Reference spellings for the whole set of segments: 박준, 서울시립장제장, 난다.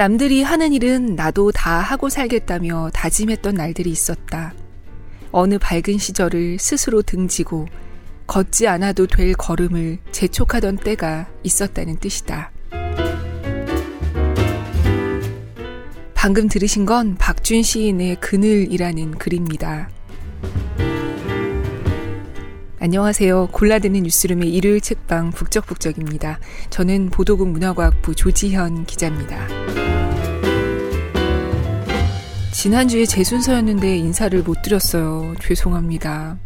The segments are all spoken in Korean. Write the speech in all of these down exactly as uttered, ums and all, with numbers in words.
남들이 하는 일은 나도 다 하고 살겠다며 다짐했던 날들이 있었다. 어느 밝은 시절을 스스로 등지고 걷지 않아도 될 걸음을 재촉하던 때가 있었다는 뜻이다. 방금 들으신 건 박준 시인의 그늘이라는 글입니다. 안녕하세요. 골라드는 뉴스룸의 일요일 책방 북적북적입니다. 저는 보도국 문화과학부 조지현 기자입니다. 지난주에 제 순서였는데 인사를 못 드렸어요. 죄송합니다.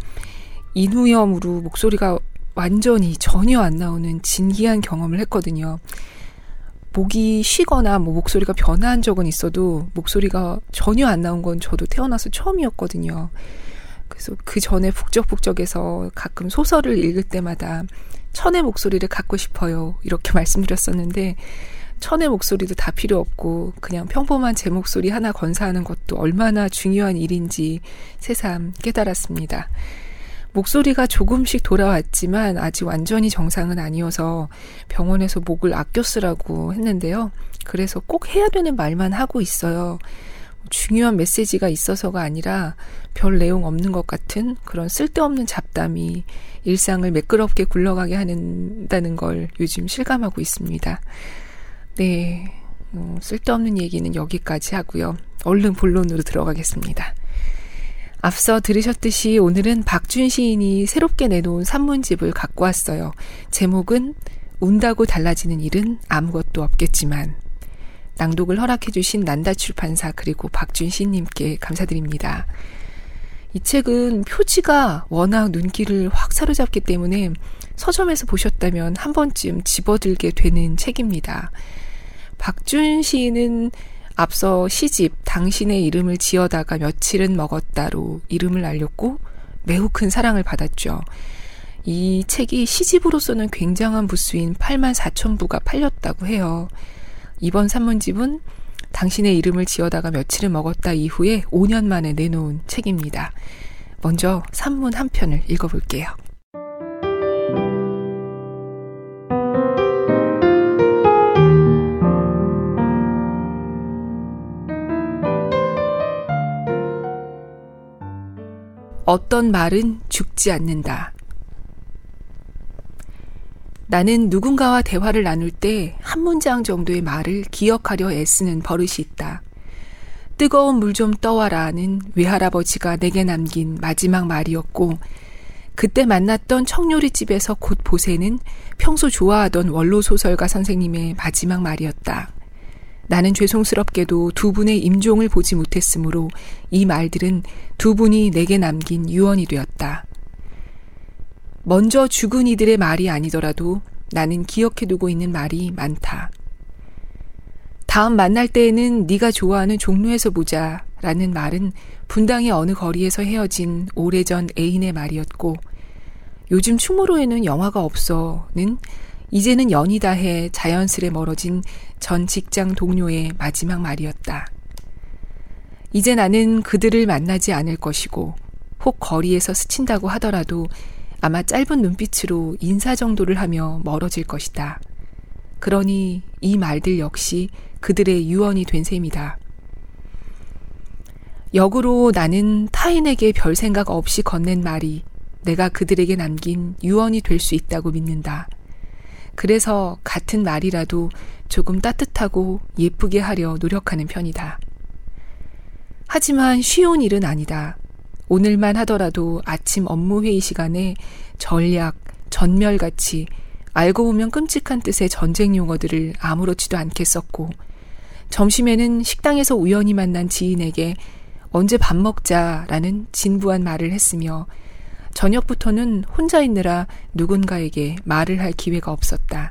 인후염으로 목소리가 완전히 전혀 안 나오는 진기한 경험을 했거든요. 목이 쉬거나 뭐 목소리가 변화한 적은 있어도 목소리가 전혀 안 나온 건 저도 태어나서 처음이었거든요. 그래서 그 전에 북적북적에서 가끔 소설을 읽을 때마다 천의 목소리를 갖고 싶어요. 이렇게 말씀드렸었는데 천의 목소리도 다 필요 없고 그냥 평범한 제 목소리 하나 건사하는 것도 얼마나 중요한 일인지 새삼 깨달았습니다. 목소리가 조금씩 돌아왔지만 아직 완전히 정상은 아니어서 병원에서 목을 아껴 쓰라고 했는데요. 그래서 꼭 해야 되는 말만 하고 있어요. 중요한 메시지가 있어서가 아니라 별 내용 없는 것 같은 그런 쓸데없는 잡담이 일상을 매끄럽게 굴러가게 한다는 걸 요즘 실감하고 있습니다. 네, 어, 쓸데없는 얘기는 여기까지 하고요. 얼른 본론으로 들어가겠습니다. 앞서 들으셨듯이 오늘은 박준 시인이 새롭게 내놓은 산문집을 갖고 왔어요. 제목은 운다고 달라지는 일은 아무것도 없겠지만. 낭독을 허락해 주신 난다 출판사 그리고 박준 시인님께 감사드립니다. 이 책은 표지가 워낙 눈길을 확 사로잡기 때문에 서점에서 보셨다면 한 번쯤 집어들게 되는 책입니다. 박준 시인은 앞서 시집 당신의 이름을 지어다가 며칠은 먹었다로 이름을 알렸고 매우 큰 사랑을 받았죠. 이 책이 시집으로서는 굉장한 부수인 팔만 사천 부가 팔렸다고 해요. 이번 산문집은 당신의 이름을 지어다가 며칠은 먹었다 이후에 오 년 만에 내놓은 책입니다. 먼저 산문 한 편을 읽어볼게요. 어떤 말은 죽지 않는다. 나는 누군가와 대화를 나눌 때 한 문장 정도의 말을 기억하려 애쓰는 버릇이 있다. 뜨거운 물 좀 떠와라는 외할아버지가 내게 남긴 마지막 말이었고 그때 만났던 청요리집에서 곧 보새는 평소 좋아하던 원로 소설가 선생님의 마지막 말이었다. 나는 죄송스럽게도 두 분의 임종을 보지 못했으므로 이 말들은 두 분이 내게 남긴 유언이 되었다. 먼저 죽은 이들의 말이 아니더라도 나는 기억해두고 있는 말이 많다. 다음 만날 때에는 네가 좋아하는 종로에서 보자 라는 말은 분당의 어느 거리에서 헤어진 오래전 애인의 말이었고 요즘 충무로에는 영화가 없어는 이제는 연이다 해 자연스레 멀어진 전 직장 동료의 마지막 말이었다. 이제 나는 그들을 만나지 않을 것이고 혹 거리에서 스친다고 하더라도 아마 짧은 눈빛으로 인사 정도를 하며 멀어질 것이다. 그러니 이 말들 역시 그들의 유언이 된 셈이다. 역으로 나는 타인에게 별 생각 없이 건넨 말이 내가 그들에게 남긴 유언이 될 수 있다고 믿는다. 그래서 같은 말이라도 조금 따뜻하고 예쁘게 하려 노력하는 편이다. 하지만 쉬운 일은 아니다. 오늘만 하더라도 아침 업무 회의 시간에 전략, 전멸같이 알고 보면 끔찍한 뜻의 전쟁 용어들을 아무렇지도 않게 썼고 점심에는 식당에서 우연히 만난 지인에게 언제 밥 먹자라는 진부한 말을 했으며 저녁부터는 혼자 있느라 누군가에게 말을 할 기회가 없었다.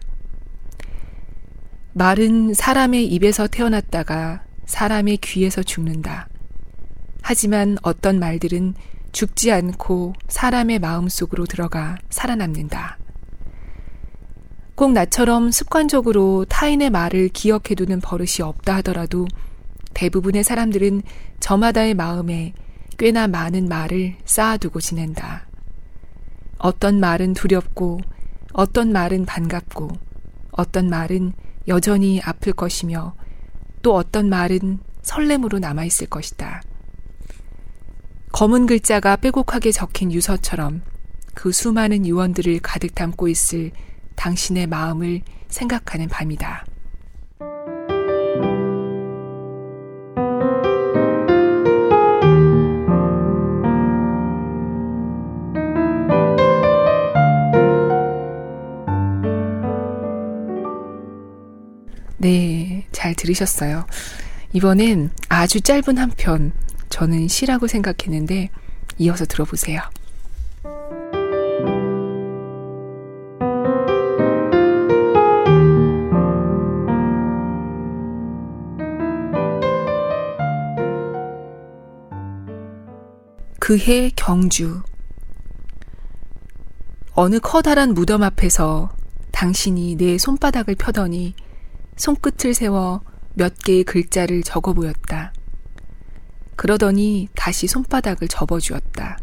말은 사람의 입에서 태어났다가 사람의 귀에서 죽는다. 하지만 어떤 말들은 죽지 않고 사람의 마음속으로 들어가 살아남는다. 꼭 나처럼 습관적으로 타인의 말을 기억해두는 버릇이 없다 하더라도 대부분의 사람들은 저마다의 마음에 꽤나 많은 말을 쌓아두고 지낸다. 어떤 말은 두렵고 어떤 말은 반갑고 어떤 말은 여전히 아플 것이며 또 어떤 말은 설렘으로 남아있을 것이다. 검은 글자가 빼곡하게 적힌 유서처럼 그 수많은 유언들을 가득 담고 있을 당신의 마음을 생각하는 밤이다. 네, 잘 들으셨어요. 이번엔 아주 짧은 한 편, 저는 시라고 생각했는데 이어서 들어보세요. 그해 경주. 어느 커다란 무덤 앞에서 당신이 내 손바닥을 펴더니 손끝을 세워 몇 개의 글자를 적어 보였다. 그러더니 다시 손바닥을 접어주었다.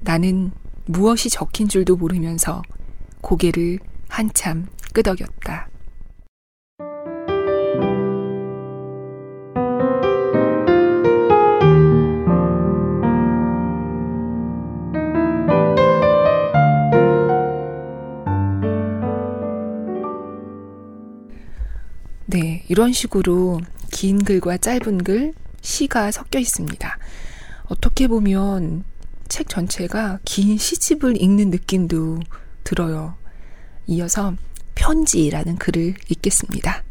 나는 무엇이 적힌 줄도 모르면서 고개를 한참 끄덕였다. 네, 이런 식으로 긴 글과 짧은 글, 시가 섞여 있습니다. 어떻게 보면 책 전체가 긴 시집을 읽는 느낌도 들어요. 이어서 편지라는 글을 읽겠습니다.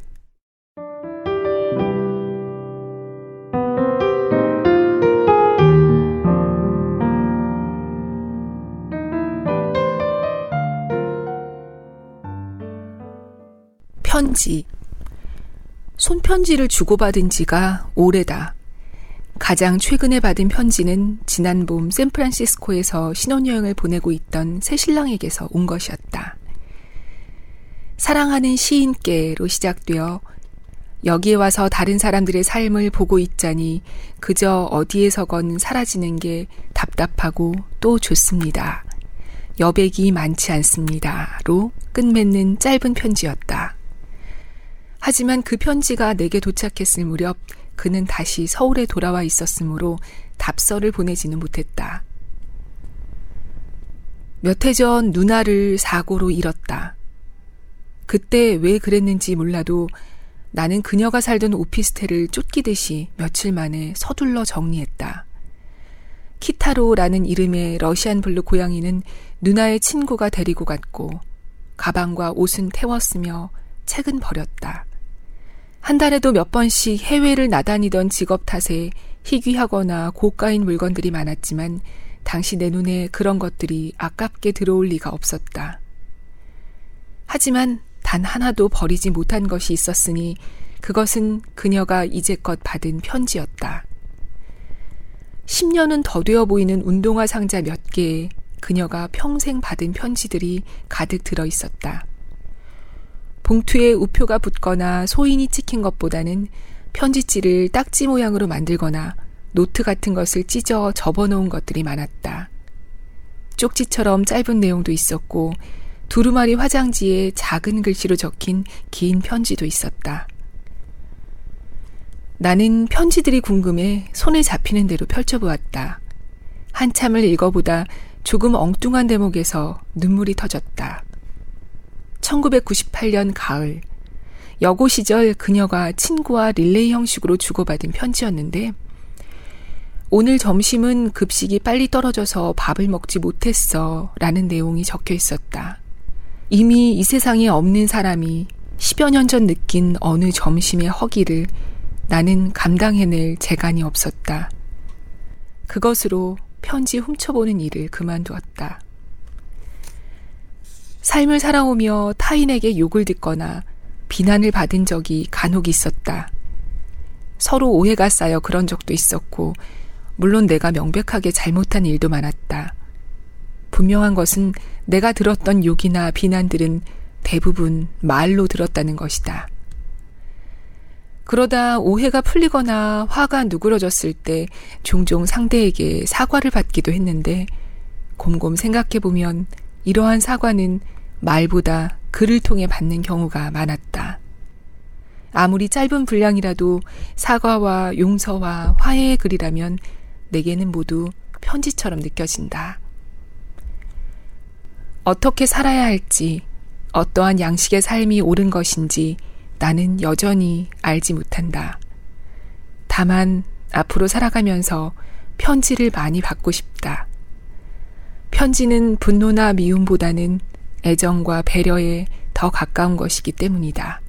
편지. 손편지를 주고받은 지가 오래다. 가장 최근에 받은 편지는 지난 봄 샌프란시스코에서 신혼여행을 보내고 있던 새신랑에게서 온 것이었다. 사랑하는 시인께로 시작되어 여기에 와서 다른 사람들의 삶을 보고 있자니 그저 어디에서건 사라지는 게 답답하고 또 좋습니다. 여백이 많지 않습니다.로 끝맺는 짧은 편지였다. 하지만 그 편지가 내게 도착했을 무렵 그는 다시 서울에 돌아와 있었으므로 답서를 보내지는 못했다. 몇 해 전 누나를 사고로 잃었다. 그때 왜 그랬는지 몰라도 나는 그녀가 살던 오피스텔을 쫓기듯이 며칠 만에 서둘러 정리했다. 키타로라는 이름의 러시안 블루 고양이는 누나의 친구가 데리고 갔고 가방과 옷은 태웠으며 책은 버렸다. 한 달에도 몇 번씩 해외를 나다니던 직업 탓에 희귀하거나 고가인 물건들이 많았지만 당시 내 눈에 그런 것들이 아깝게 들어올 리가 없었다. 하지만 단 하나도 버리지 못한 것이 있었으니 그것은 그녀가 이제껏 받은 편지였다. 십 년은 더 되어 보이는 운동화 상자 몇 개에 그녀가 평생 받은 편지들이 가득 들어 있었다. 봉투에 우표가 붙거나 소인이 찍힌 것보다는 편지지를 딱지 모양으로 만들거나 노트 같은 것을 찢어 접어놓은 것들이 많았다. 쪽지처럼 짧은 내용도 있었고 두루마리 화장지에 작은 글씨로 적힌 긴 편지도 있었다. 나는 편지들이 궁금해 손에 잡히는 대로 펼쳐보았다. 한참을 읽어보다 조금 엉뚱한 대목에서 눈물이 터졌다. 천구백구십팔 년 가을, 여고 시절 그녀가 친구와 릴레이 형식으로 주고받은 편지였는데 오늘 점심은 급식이 빨리 떨어져서 밥을 먹지 못했어 라는 내용이 적혀 있었다. 이미 이 세상에 없는 사람이 십여 년 전 느낀 어느 점심의 허기를 나는 감당해낼 재간이 없었다. 그것으로 편지 훔쳐보는 일을 그만두었다. 삶을 살아오며 타인에게 욕을 듣거나 비난을 받은 적이 간혹 있었다. 서로 오해가 쌓여 그런 적도 있었고 물론 내가 명백하게 잘못한 일도 많았다. 분명한 것은 내가 들었던 욕이나 비난들은 대부분 말로 들었다는 것이다. 그러다 오해가 풀리거나 화가 누그러졌을 때 종종 상대에게 사과를 받기도 했는데 곰곰 생각해보면 이러한 사과는 말보다 글을 통해 받는 경우가 많았다. 아무리 짧은 분량이라도 사과와 용서와 화해의 글이라면 내게는 모두 편지처럼 느껴진다. 어떻게 살아야 할지, 어떠한 양식의 삶이 옳은 것인지 나는 여전히 알지 못한다. 다만 앞으로 살아가면서 편지를 많이 받고 싶다. 편지는 분노나 미움보다는 애정과 배려에 더 가까운 것이기 때문이다.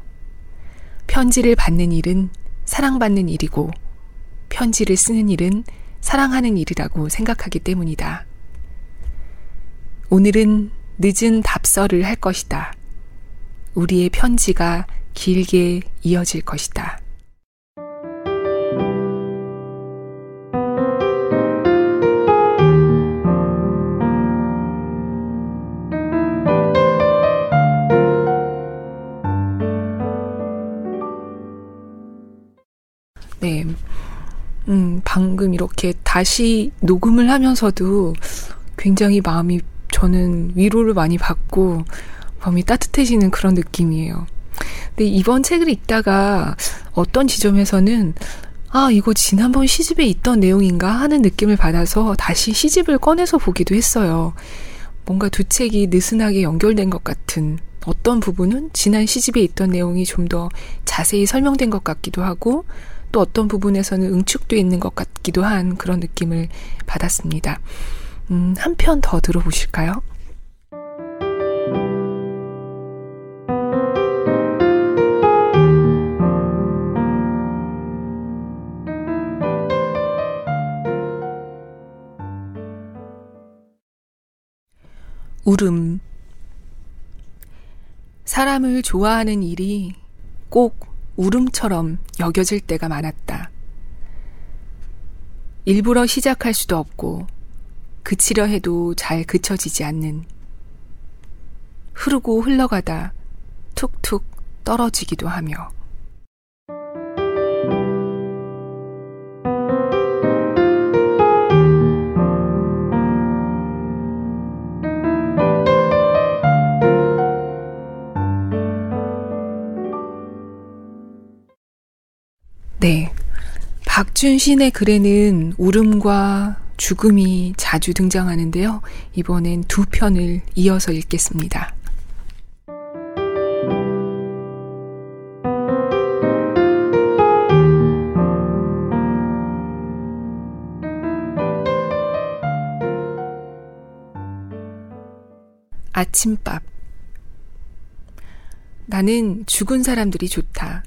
편지를 받는 일은 사랑받는 일이고 편지를 쓰는 일은 사랑하는 일이라고 생각하기 때문이다. 오늘은 늦은 답서를 할 것이다. 우리의 편지가 길게 이어질 것이다. 네, 음, 방금 이렇게 다시 녹음을 하면서도 굉장히 마음이, 저는 위로를 많이 받고 마음이 따뜻해지는 그런 느낌이에요. 근데 이번 책을 읽다가 어떤 지점에서는 아, 이거 지난번 시집에 있던 내용인가 하는 느낌을 받아서 다시 시집을 꺼내서 보기도 했어요. 뭔가 두 책이 느슨하게 연결된 것 같은, 어떤 부분은 지난 시집에 있던 내용이 좀 더 자세히 설명된 것 같기도 하고 또 어떤 부분에서는 응축되어 있는 것 같기도 한 그런 느낌을 받았습니다. 음, 한 편 더 들어보실까요? 울음. 사람을 좋아하는 일이 꼭 울음처럼 여겨질 때가 많았다. 일부러 시작할 수도 없고 그치려 해도 잘 그쳐지지 않는, 흐르고 흘러가다 툭툭 떨어지기도 하며. 네, 박준 시인의 글에는 울음과 죽음이 자주 등장하는데요. 이번엔 두 편을 이어서 읽겠습니다. 아침밥. 나는 죽은 사람들이 좋다.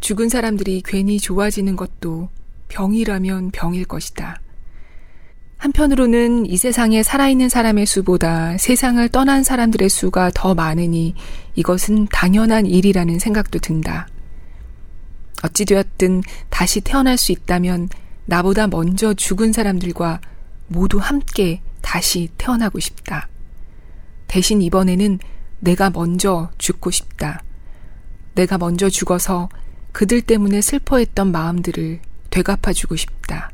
죽은 사람들이 괜히 좋아지는 것도 병이라면 병일 것이다. 한편으로는 이 세상에 살아있는 사람의 수보다 세상을 떠난 사람들의 수가 더 많으니 이것은 당연한 일이라는 생각도 든다. 어찌되었든 다시 태어날 수 있다면 나보다 먼저 죽은 사람들과 모두 함께 다시 태어나고 싶다. 대신 이번에는 내가 먼저 죽고 싶다. 내가 먼저 죽어서 그들 때문에 슬퍼했던 마음들을 되갚아주고 싶다.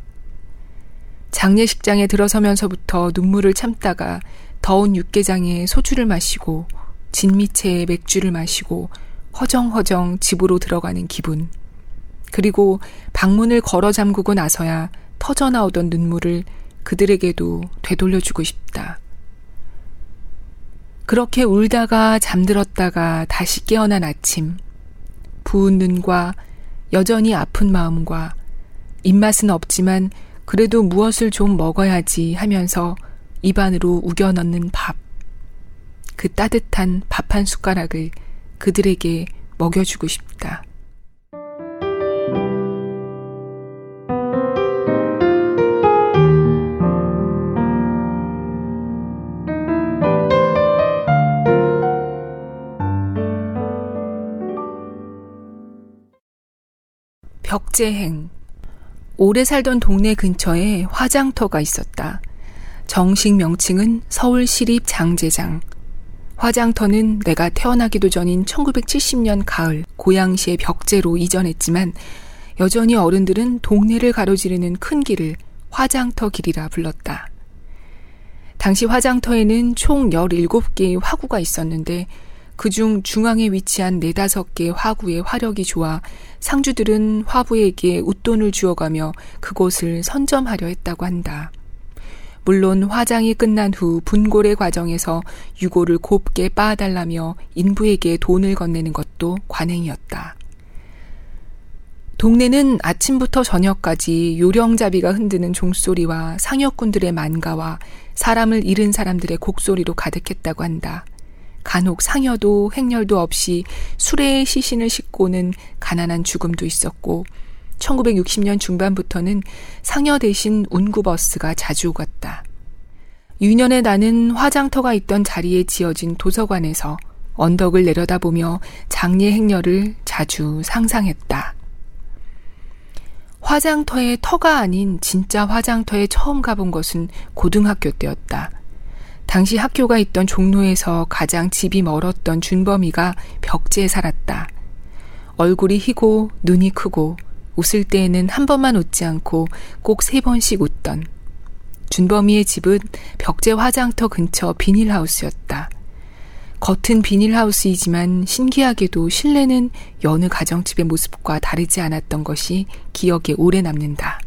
장례식장에 들어서면서부터 눈물을 참다가 더운 육개장에 소주를 마시고 진미채에 맥주를 마시고 허정허정 집으로 들어가는 기분, 그리고 방문을 걸어 잠그고 나서야 터져나오던 눈물을 그들에게도 되돌려주고 싶다. 그렇게 울다가 잠들었다가 다시 깨어난 아침, 부은 눈과 여전히 아픈 마음과 입맛은 없지만 그래도 무엇을 좀 먹어야지 하면서 입안으로 우겨 넣는 밥, 그 따뜻한 밥 한 숟가락을 그들에게 먹여주고 싶다. 벽제행. 오래 살던 동네 근처에 화장터가 있었다. 정식 명칭은 서울시립장제장. 화장터는 내가 태어나기도 전인 천구백칠십 년 가을 고양시의 벽제로 이전했지만 여전히 어른들은 동네를 가로지르는 큰 길을 화장터 길이라 불렀다. 당시 화장터에는 총 열일곱 개의 화구가 있었는데 그중 중앙에 위치한 네다섯 개의 화구의 화력이 좋아 상주들은 화부에게 웃돈을 주어가며 그곳을 선점하려 했다고 한다. 물론 화장이 끝난 후 분골의 과정에서 유골을 곱게 빻아달라며 인부에게 돈을 건네는 것도 관행이었다. 동네는 아침부터 저녁까지 요령잡이가 흔드는 종소리와 상역군들의 만가와 사람을 잃은 사람들의 곡소리로 가득했다고 한다. 간혹 상여도 행렬도 없이 수레에 시신을 싣고는 가난한 죽음도 있었고, 천구백육십 년 중반부터는 상여 대신 운구버스가 자주 오갔다. 유년의 나는 화장터가 있던 자리에 지어진 도서관에서 언덕을 내려다보며 장례 행렬을 자주 상상했다. 화장터의 터가 아닌 진짜 화장터에 처음 가본 것은 고등학교 때였다. 당시 학교가 있던 종로에서 가장 집이 멀었던 준범이가 벽제에 살았다. 얼굴이 희고 눈이 크고 웃을 때에는 한 번만 웃지 않고 꼭 세 번씩 웃던 준범이의 집은 벽제 화장터 근처 비닐하우스였다. 겉은 비닐하우스이지만 신기하게도 실내는 여느 가정집의 모습과 다르지 않았던 것이 기억에 오래 남는다.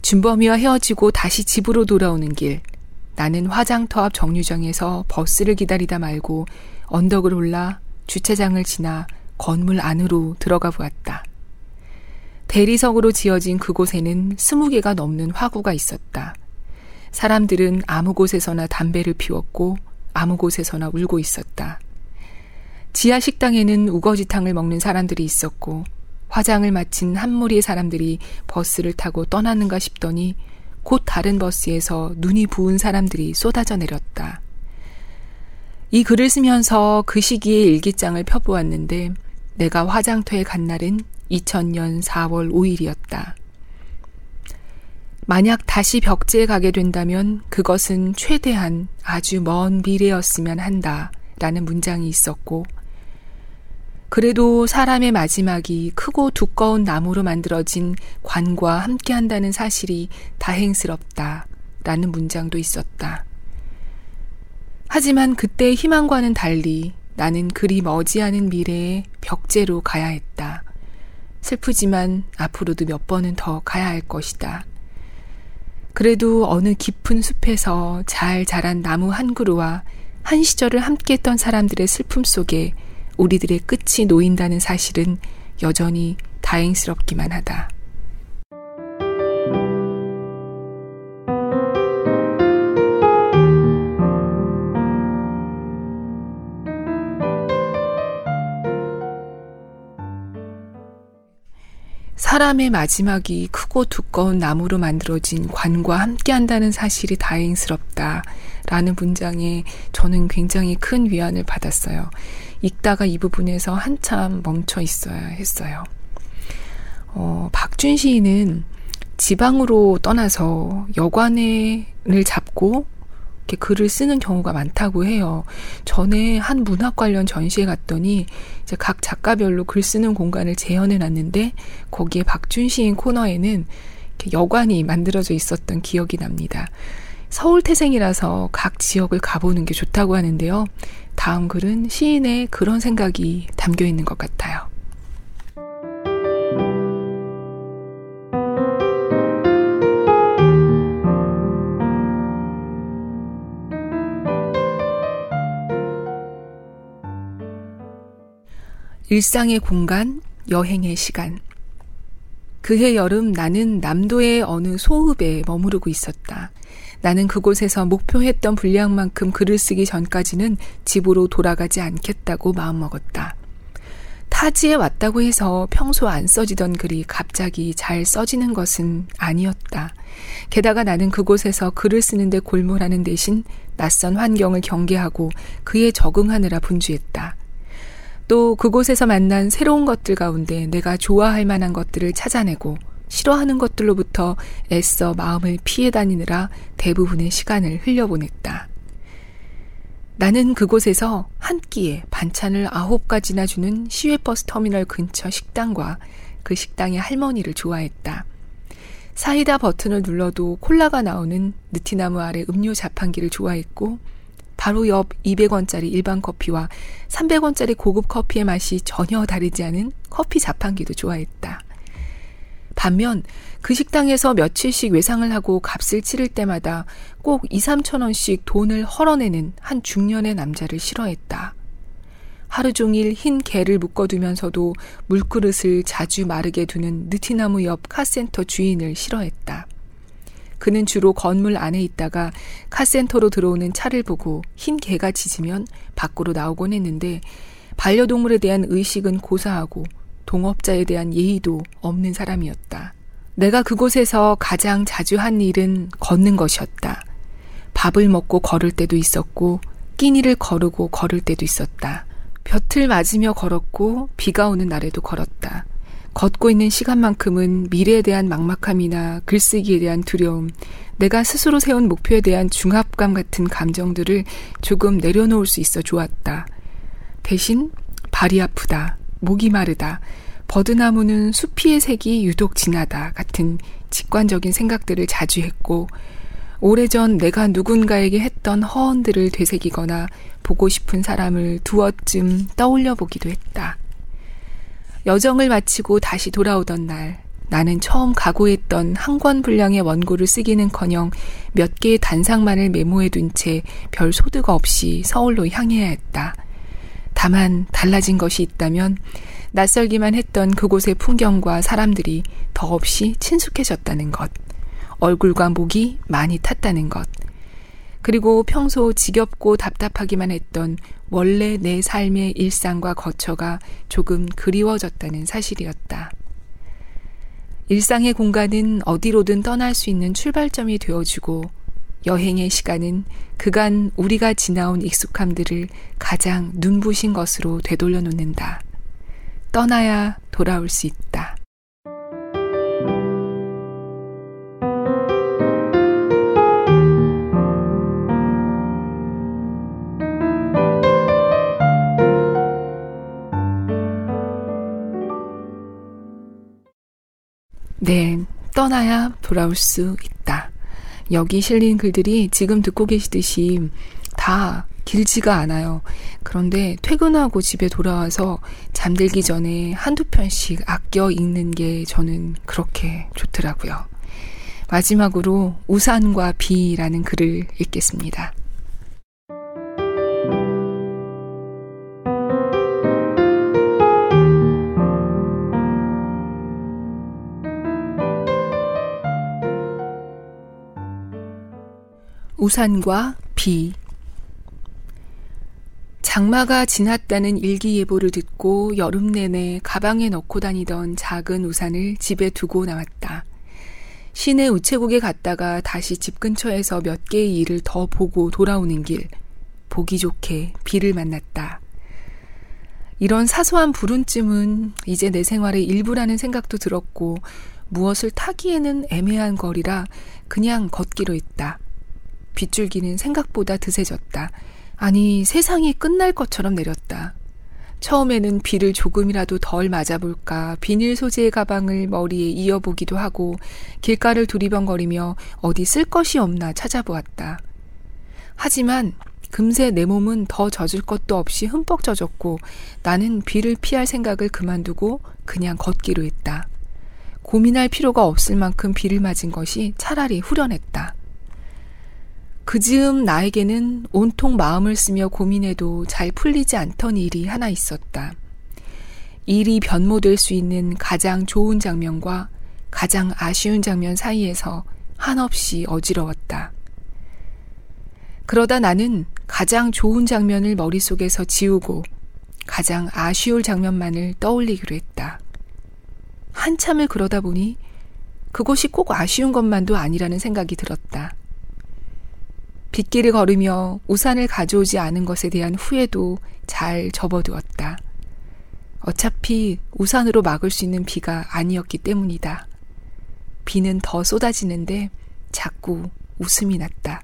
준범이와 헤어지고 다시 집으로 돌아오는 길, 나는 화장터 앞 정류장에서 버스를 기다리다 말고 언덕을 올라 주차장을 지나 건물 안으로 들어가 보았다. 대리석으로 지어진 그곳에는 스무 개가 넘는 화구가 있었다. 사람들은 아무 곳에서나 담배를 피웠고 아무 곳에서나 울고 있었다. 지하 식당에는 우거지탕을 먹는 사람들이 있었고, 화장을 마친 한 무리의 사람들이 버스를 타고 떠나는가 싶더니 곧 다른 버스에서 눈이 부은 사람들이 쏟아져 내렸다. 이 글을 쓰면서 그 시기에 일기장을 펴보았는데 내가 화장터에 간 날은 이천 년 사월 오일이었다. 만약 다시 벽제에 가게 된다면 그것은 최대한 아주 먼 미래였으면 한다 라는 문장이 있었고, 그래도 사람의 마지막이 크고 두꺼운 나무로 만들어진 관과 함께한다는 사실이 다행스럽다 라는 문장도 있었다. 하지만 그때의 희망과는 달리 나는 그리 머지않은 미래에 벽제로 가야 했다. 슬프지만 앞으로도 몇 번은 더 가야 할 것이다. 그래도 어느 깊은 숲에서 잘 자란 나무 한 그루와 한 시절을 함께했던 사람들의 슬픔 속에 우리들의 끝이 놓인다는 사실은 여전히 다행스럽기만 하다. 사람의 마지막이 크고 두꺼운 나무로 만들어진 관과 함께한다는 사실이 다행스럽다 라는 문장에 저는 굉장히 큰 위안을 받았어요. 읽다가 이 부분에서 한참 멈춰 있어야 했어요. 어, 박준 시인은 지방으로 떠나서 여관을 잡고 이렇게 글을 쓰는 경우가 많다고 해요. 전에 한 문학 관련 전시에 갔더니 이제 각 작가별로 글 쓰는 공간을 재현해 놨는데 거기에 박준 시인 코너에는 이렇게 여관이 만들어져 있었던 기억이 납니다. 서울 태생이라서 각 지역을 가보는 게 좋다고 하는데요. 다음 글은 시인의 그런 생각이 담겨 있는 것 같아요. 일상의 공간, 여행의 시간. 그해 여름 나는 남도의 어느 소읍에 머무르고 있었다. 나는 그곳에서 목표했던 분량만큼 글을 쓰기 전까지는 집으로 돌아가지 않겠다고 마음먹었다. 타지에 왔다고 해서 평소 안 써지던 글이 갑자기 잘 써지는 것은 아니었다. 게다가 나는 그곳에서 글을 쓰는데 골몰하는 대신 낯선 환경을 경계하고 그에 적응하느라 분주했다. 또 그곳에서 만난 새로운 것들 가운데 내가 좋아할 만한 것들을 찾아내고 싫어하는 것들로부터 애써 마음을 피해 다니느라 대부분의 시간을 흘려보냈다. 나는 그곳에서 한 끼에 반찬을 아홉 가지나 주는 시외버스 터미널 근처 식당과 그 식당의 할머니를 좋아했다. 사이다 버튼을 눌러도 콜라가 나오는 느티나무 아래 음료 자판기를 좋아했고, 바로 옆 이백 원짜리 일반 커피와 삼백 원짜리 고급 커피의 맛이 전혀 다르지 않은 커피 자판기도 좋아했다. 반면 그 식당에서 며칠씩 외상을 하고 값을 치를 때마다 꼭 이삼천 원씩 돈을 헐어내는 한 중년의 남자를 싫어했다. 하루 종일 흰 개를 묶어두면서도 물그릇을 자주 마르게 두는 느티나무 옆 카센터 주인을 싫어했다. 그는 주로 건물 안에 있다가 카센터로 들어오는 차를 보고 흰 개가 짖으면 밖으로 나오곤 했는데 반려동물에 대한 의식은 고사하고 동업자에 대한 예의도 없는 사람이었다. 내가 그곳에서 가장 자주 한 일은 걷는 것이었다. 밥을 먹고 걸을 때도 있었고 끼니를 거르고 걸을 때도 있었다. 볕을 맞으며 걸었고 비가 오는 날에도 걸었다. 걷고 있는 시간만큼은 미래에 대한 막막함이나 글쓰기에 대한 두려움, 내가 스스로 세운 목표에 대한 중압감 같은 감정들을 조금 내려놓을 수 있어 좋았다. 대신 발이 아프다, 목이 마르다, 버드나무는 수피의 색이 유독 진하다 같은 직관적인 생각들을 자주 했고, 오래전 내가 누군가에게 했던 허언들을 되새기거나 보고 싶은 사람을 두어쯤 떠올려 보기도 했다. 여정을 마치고 다시 돌아오던 날, 나는 처음 각오했던 한 권 분량의 원고를 쓰기는커녕 몇 개의 단상만을 메모해둔 채 별 소득 없이 서울로 향해야 했다. 다만 달라진 것이 있다면 낯설기만 했던 그곳의 풍경과 사람들이 더없이 친숙해졌다는 것, 얼굴과 목이 많이 탔다는 것, 그리고 평소 지겹고 답답하기만 했던 원래 내 삶의 일상과 거처가 조금 그리워졌다는 사실이었다. 일상의 공간은 어디로든 떠날 수 있는 출발점이 되어주고, 여행의 시간은 그간 우리가 지나온 익숙함들을 가장 눈부신 것으로 되돌려 놓는다. 떠나야 돌아올 수 있다. 네, 떠나야 돌아올 수 있다. 여기 실린 글들이 지금 듣고 계시듯이 다 길지가 않아요. 그런데 퇴근하고 집에 돌아와서 잠들기 전에 한두 편씩 아껴 읽는 게 저는 그렇게 좋더라고요. 마지막으로 우산과 비라는 글을 읽겠습니다. 우산과 비. 장마가 지났다는 일기예보를 듣고 여름 내내 가방에 넣고 다니던 작은 우산을 집에 두고 나왔다. 시내 우체국에 갔다가 다시 집 근처에서 몇 개의 일을 더 보고 돌아오는 길, 보기 좋게 비를 만났다. 이런 사소한 불운쯤은 이제 내 생활의 일부라는 생각도 들었고, 무엇을 타기에는 애매한 거리라 그냥 걷기로 했다. 빗줄기는 생각보다 드세졌다. 아니, 세상이 끝날 것처럼 내렸다. 처음에는 비를 조금이라도 덜 맞아볼까 비닐 소재의 가방을 머리에 이어보기도 하고 길가를 두리번거리며 어디 쓸 것이 없나 찾아보았다. 하지만 금세 내 몸은 더 젖을 것도 없이 흠뻑 젖었고, 나는 비를 피할 생각을 그만두고 그냥 걷기로 했다. 고민할 필요가 없을 만큼 비를 맞은 것이 차라리 후련했다. 그 즈음 나에게는 온통 마음을 쓰며 고민해도 잘 풀리지 않던 일이 하나 있었다. 일이 변모될 수 있는 가장 좋은 장면과 가장 아쉬운 장면 사이에서 한없이 어지러웠다. 그러다 나는 가장 좋은 장면을 머릿속에서 지우고 가장 아쉬울 장면만을 떠올리기로 했다. 한참을 그러다 보니 그것이 꼭 아쉬운 것만도 아니라는 생각이 들었다. 빗길을 걸으며 우산을 가져오지 않은 것에 대한 후회도 잘 접어두었다. 어차피 우산으로 막을 수 있는 비가 아니었기 때문이다. 비는 더 쏟아지는데 자꾸 웃음이 났다.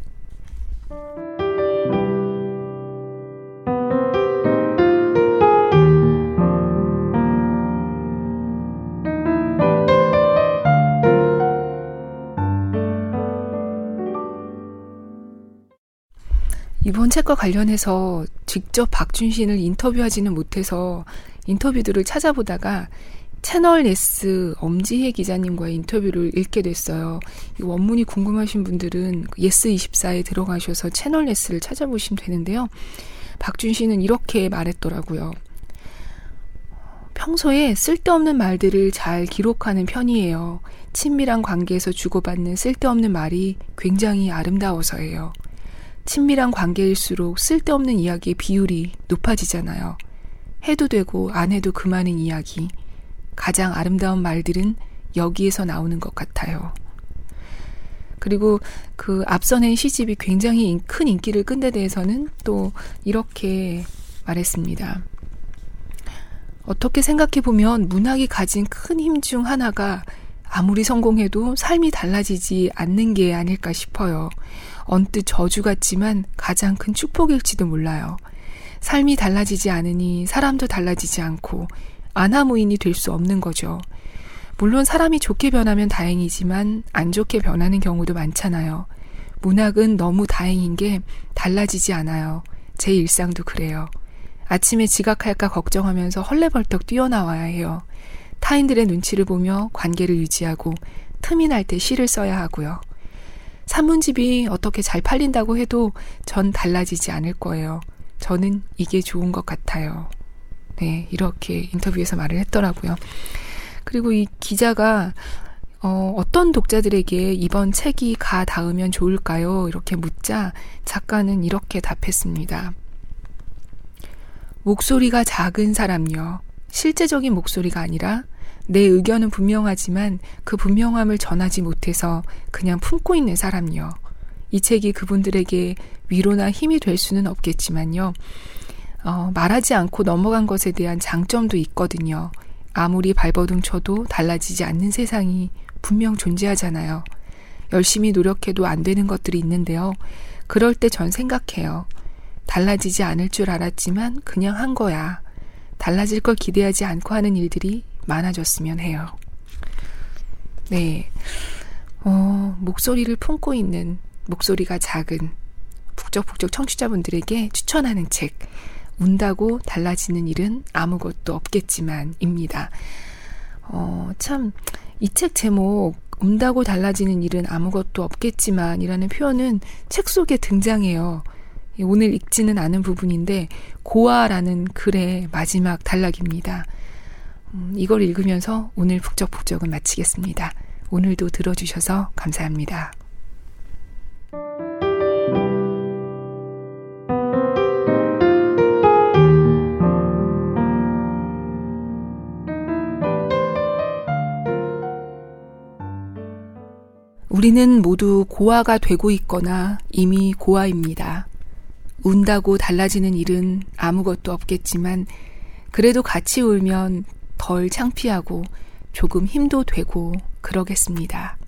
이번 책과 관련해서 직접 박준 시인을 인터뷰하지는 못해서 인터뷰들을 찾아보다가 채널 예스 엄지혜 기자님과의 인터뷰를 읽게 됐어요. 이 원문이 궁금하신 분들은 예스 이십사에 들어가셔서 채널 예스를 찾아보시면 되는데요. 박준 시인은 이렇게 말했더라고요. 평소에 쓸데없는 말들을 잘 기록하는 편이에요. 친밀한 관계에서 주고받는 쓸데없는 말이 굉장히 아름다워서예요. 친밀한 관계일수록 쓸데없는 이야기의 비율이 높아지잖아요. 해도 되고 안 해도 그만인 이야기. 가장 아름다운 말들은 여기에서 나오는 것 같아요. 그리고 그 앞서 낸 시집이 굉장히 큰 인기를 끈 데 대해서는 또 이렇게 말했습니다. 어떻게 생각해보면 문학이 가진 큰 힘 중 하나가 아무리 성공해도 삶이 달라지지 않는 게 아닐까 싶어요. 언뜻 저주 같지만 가장 큰 축복일지도 몰라요. 삶이 달라지지 않으니 사람도 달라지지 않고 안하무인이 될 수 없는 거죠. 물론 사람이 좋게 변하면 다행이지만 안 좋게 변하는 경우도 많잖아요. 문학은 너무 다행인 게 달라지지 않아요. 제 일상도 그래요. 아침에 지각할까 걱정하면서 헐레벌떡 뛰어나와야 해요. 타인들의 눈치를 보며 관계를 유지하고 틈이 날 때 시를 써야 하고요. 산문집이 어떻게 잘 팔린다고 해도 전 달라지지 않을 거예요. 저는 이게 좋은 것 같아요. 네, 이렇게 인터뷰에서 말을 했더라고요. 그리고 이 기자가 어, 어떤 독자들에게 이번 책이 가 닿으면 좋을까요? 이렇게 묻자 작가는 이렇게 답했습니다. 목소리가 작은 사람요. 실제적인 목소리가 아니라 내 의견은 분명하지만 그 분명함을 전하지 못해서 그냥 품고 있는 사람요. 이 책이 그분들에게 위로나 힘이 될 수는 없겠지만요. 어, 말하지 않고 넘어간 것에 대한 장점도 있거든요. 아무리 발버둥 쳐도 달라지지 않는 세상이 분명 존재하잖아요. 열심히 노력해도 안 되는 것들이 있는데요. 그럴 때 전 생각해요. 달라지지 않을 줄 알았지만 그냥 한 거야. 달라질 걸 기대하지 않고 하는 일들이 많아졌으면 해요. 네, 어, 목소리를 품고 있는 목소리가 작은 북적북적 청취자분들에게 추천하는 책 운다고 달라지는 일은 아무것도 없겠지만 입니다. 어, 참 이 책 제목 운다고 달라지는 일은 아무것도 없겠지만 이라는 표현은 책 속에 등장해요. 오늘 읽지는 않은 부분인데 고아라는 글의 마지막 단락입니다. 음, 이걸 읽으면서 오늘 북적북적은 마치겠습니다. 오늘도 들어주셔서 감사합니다. 우리는 모두 고아가 되고 있거나 이미 고아입니다. 운다고 달라지는 일은 아무것도 없겠지만 그래도 같이 울면 덜 창피하고 조금 힘도 되고 그러겠습니다.